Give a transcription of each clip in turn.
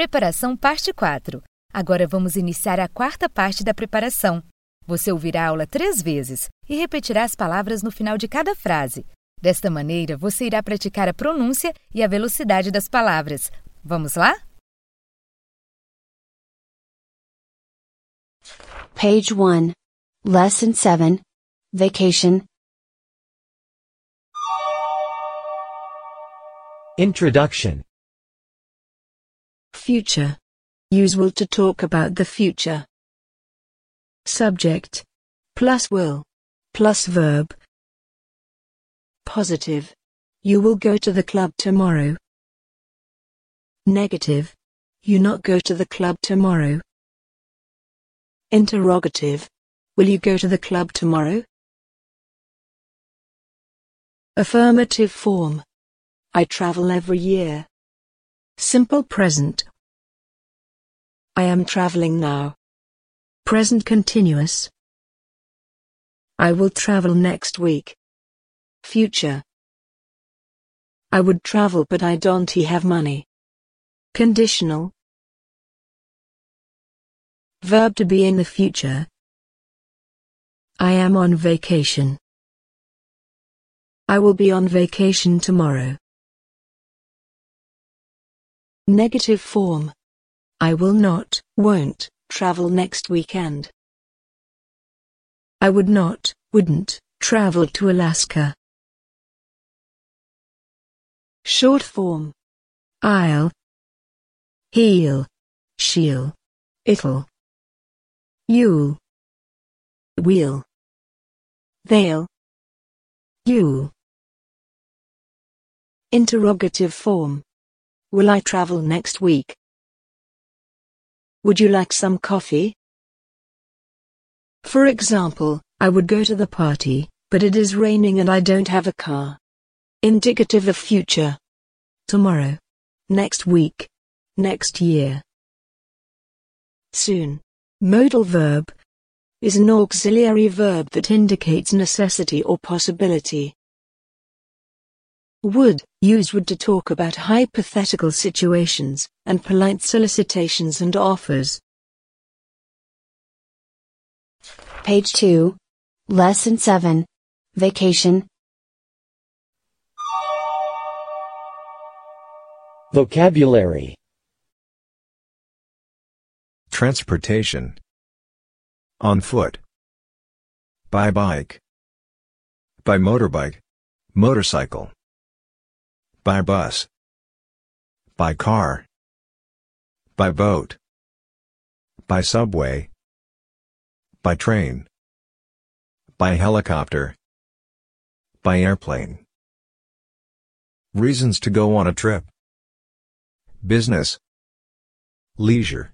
Preparação parte 4. Agora vamos iniciar a quarta parte da preparação. Você ouvirá a aula 3 vezes e repetirá as palavras no final de cada frase. Desta maneira, você irá praticar a pronúncia e a velocidade das palavras. Vamos lá? Page 1. Lesson 7. Vacation. Introduction. Future. Use will to talk about the future. Subject. Plus will. Plus verb. Positive. You will go to the club tomorrow. Negative. You not go to the club tomorrow. Interrogative. Will you go to the club tomorrow? Affirmative form. I travel every year. Simple present. I am traveling now. Present continuous. I will travel next week. Future. I would travel but I don't have money. Conditional. Verb to be in the future. I am on vacation. I will be on vacation tomorrow. Negative form. I will not, won't, travel next weekend. I would not, wouldn't, travel to Alaska. Short form. I'll. He'll. She'll. It'll. You'll. We'll. They'll. You. Interrogative form. Will I travel next week? Would you like some coffee? For example, I would go to the party, but it is raining and I don't have a car. Indicative of future. Tomorrow. Next week. Next year. Soon. Modal verb. Is an auxiliary verb that indicates necessity or possibility. Would. Use would to talk about hypothetical situations, and polite solicitations and offers. Page 2. Lesson 7. Vacation. Vocabulary. Transportation. On foot. By bike. By motorbike. Motorcycle. By bus. By car. By boat. By subway. By train. By helicopter. By airplane. Reasons to go on a trip. Business. Leisure.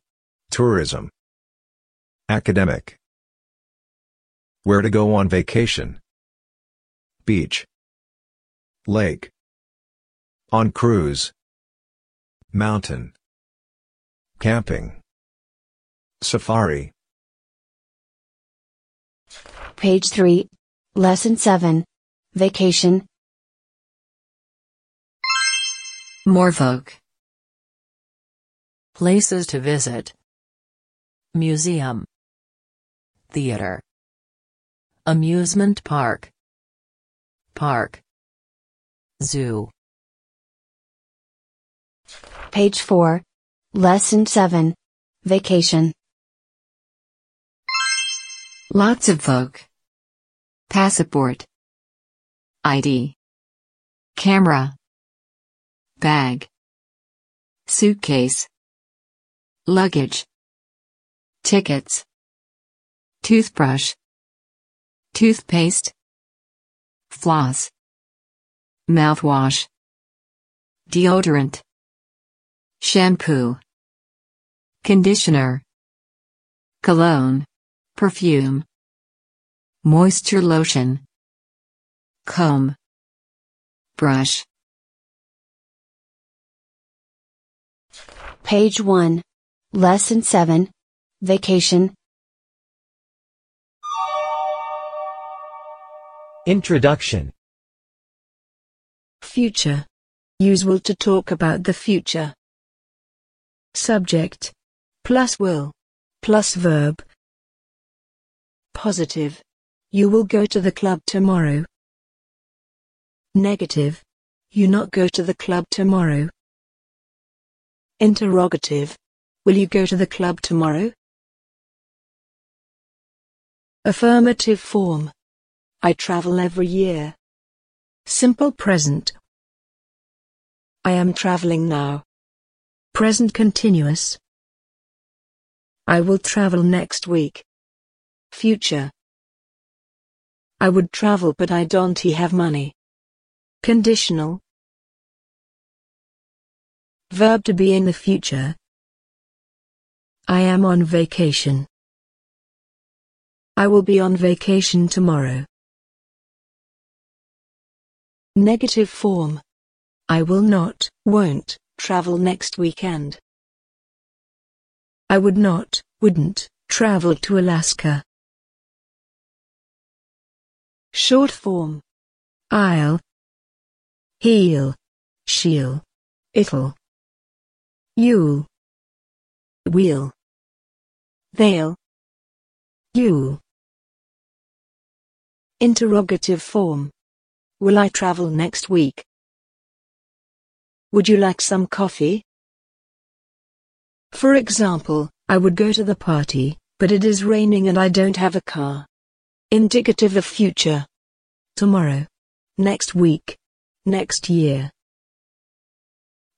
Tourism. Academic. Where to go on vacation. Beach. Lake. On cruise. Mountain. Camping. Safari. Page 3. Lesson 7. Vacation. Norfolk. Places to visit. Museum. Theater. Amusement park. Park. Zoo. Page 4. Lesson 7. Vacation. Lots of folk. Passport. ID. Camera. Bag. Suitcase. Luggage. Tickets. Toothbrush. Toothpaste. Floss. Mouthwash. Deodorant. Shampoo. Conditioner. Cologne. Perfume. Moisture lotion. Comb. Brush. Page 1. Lesson 7. Vacation. Introduction. Future. Use will to talk about the future. Subject plus will plus verb. Positive. You will go to the club tomorrow. Negative. You not go to the club tomorrow. Interrogative. Will you go to the club tomorrow? Affirmative form. I travel every year. Simple present. I am traveling now. Present continuous. I will travel next week. Future. I would travel but I don't have money. Conditional. Verb to be in the future. I am on vacation. I will be on vacation tomorrow. Negative form. I will not, won't, travel next weekend. I would not, wouldn't, travel to Alaska. Short form. I'll, he'll, she'll, it'll, you'll, we'll, they'll, you. Interrogative form. Will I travel next week? Would you like some coffee? For example, I would go to the party, but it is raining and I don't have a car. Indicative of future. Tomorrow. Next week. Next year.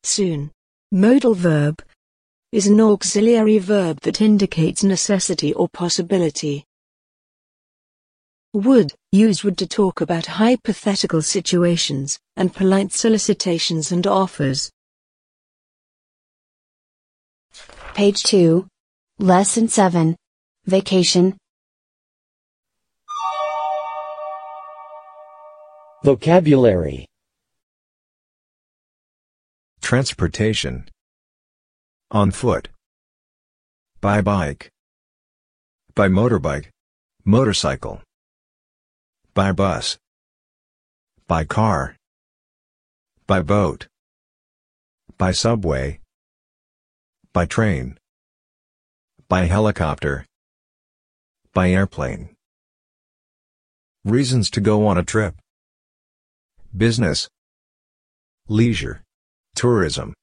Soon. Modal verb is an auxiliary verb that indicates necessity or possibility. Would. Use would to talk about hypothetical situations, and polite solicitations and offers. Page 2. Lesson 7. Vacation. Vocabulary. Transportation. On foot. By bike. By motorbike. Motorcycle. By bus. By car. By boat. By subway. By train. By helicopter. By airplane. Reasons to go on a trip. Business. Leisure. Tourism.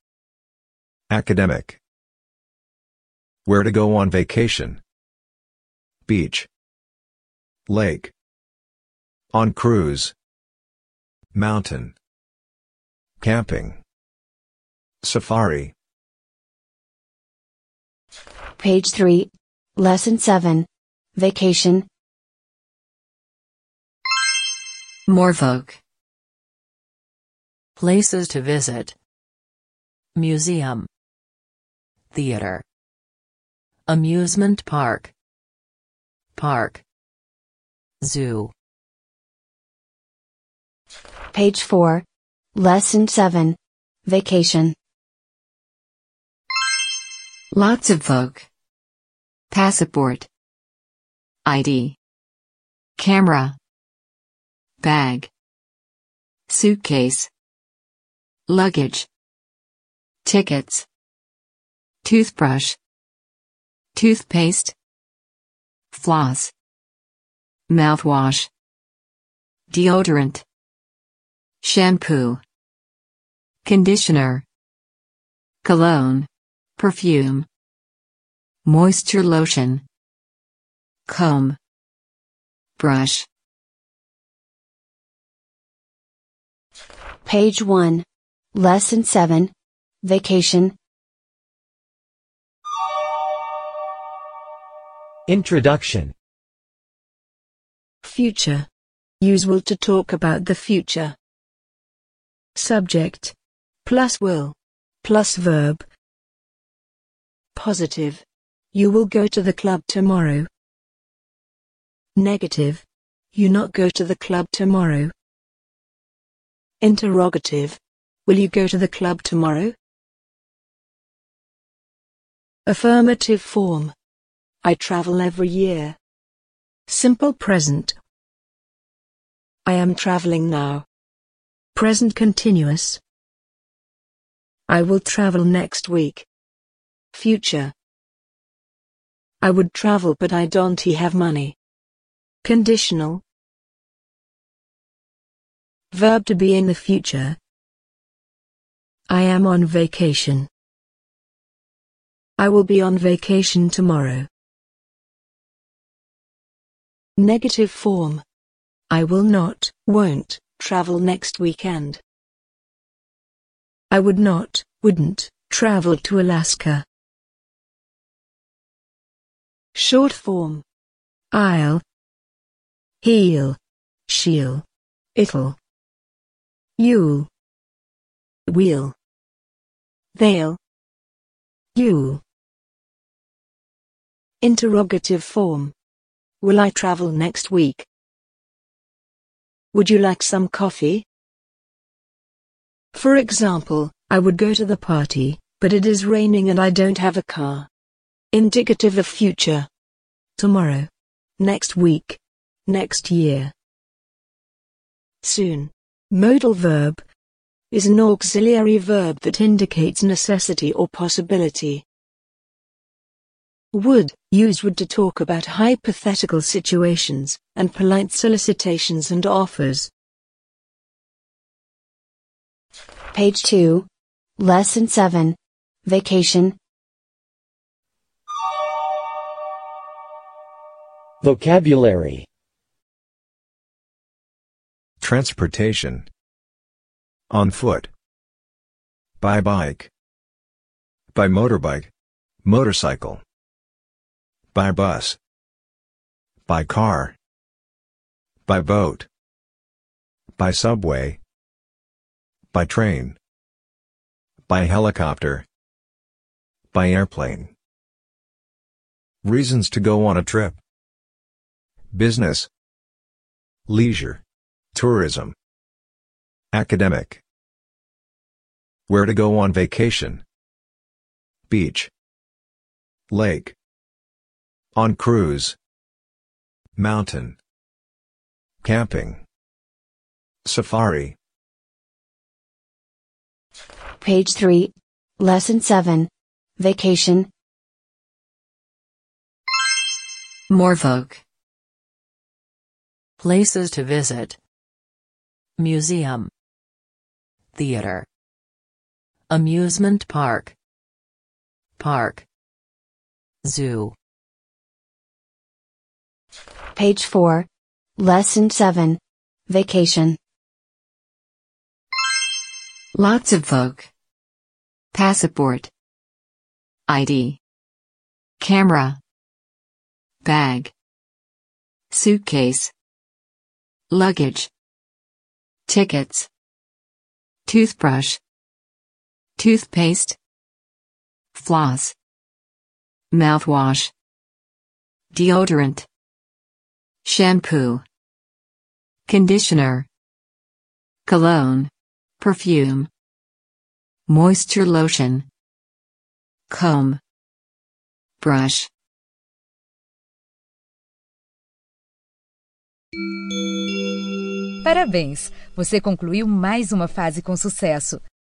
Academic. Where to go on vacation. Beach. Lake. On cruise. Mountain. Camping. Safari. Page 3. Lesson 7. Vacation. Morvoc. Places to visit. Museum. Theater. Amusement park. Park. Zoo. Page 4. Lesson 7. Vacation. Lots of folk. Passport. ID. Camera. Bag. Suitcase. Luggage. Tickets. Toothbrush. Toothpaste. Floss. Mouthwash. Deodorant. Shampoo. Conditioner. Cologne. Perfume. Moisture lotion. Comb. Brush. Page 1. Lesson 7. Vacation. Introduction. Future. Use will to talk about the future. Subject. Plus will. Plus verb. Positive. You will go to the club tomorrow. Negative. You not go to the club tomorrow. Interrogative. Will you go to the club tomorrow? Affirmative form. I travel every year. Simple present. I am traveling now. Present continuous. I will travel next week. Future. I would travel but I don't have money. Conditional. Verb to be in the future. I am on vacation. I will be on vacation tomorrow. Negative form. I will not, won't, travel next weekend. I would not, wouldn't, travel to Alaska. Short form. I'll, he'll, she'll, it'll, you'll, we'll, they'll, you'll. Interrogative form. Will I travel next week? Would you like some coffee? For example, I would go to the party, but it is raining and I don't have a car. Indicative of future. Tomorrow. Next week. Next year. Soon. Modal verb is an auxiliary verb that indicates necessity or possibility. Would, use would to talk about hypothetical situations, and polite solicitations and offers. Page 2. Lesson 7. Vacation. Vocabulary. Transportation. On foot. By bike. By motorbike. Motorcycle. By bus. By car. By boat. By subway. By train. By helicopter. By airplane. Reasons to go on a trip. Business. Leisure. Tourism. Academic. Where to go on vacation. Beach. Lake. On cruise. Mountain. Camping. Safari. Page 3. Lesson 7. Vacation. Morvoc. Places to visit. Museum. Theater. Amusement park. Park. Zoo. Page 4. Lesson 7. Vacation. Lots of folk. Passport. ID. Camera. Bag. Suitcase. Luggage. Tickets. Toothbrush. Toothpaste. Floss. Mouthwash. Deodorant. Shampoo. Conditioner. Cologne. Perfume. Moisture lotion. Comb. Brush. Parabéns! Você concluiu mais uma fase com sucesso.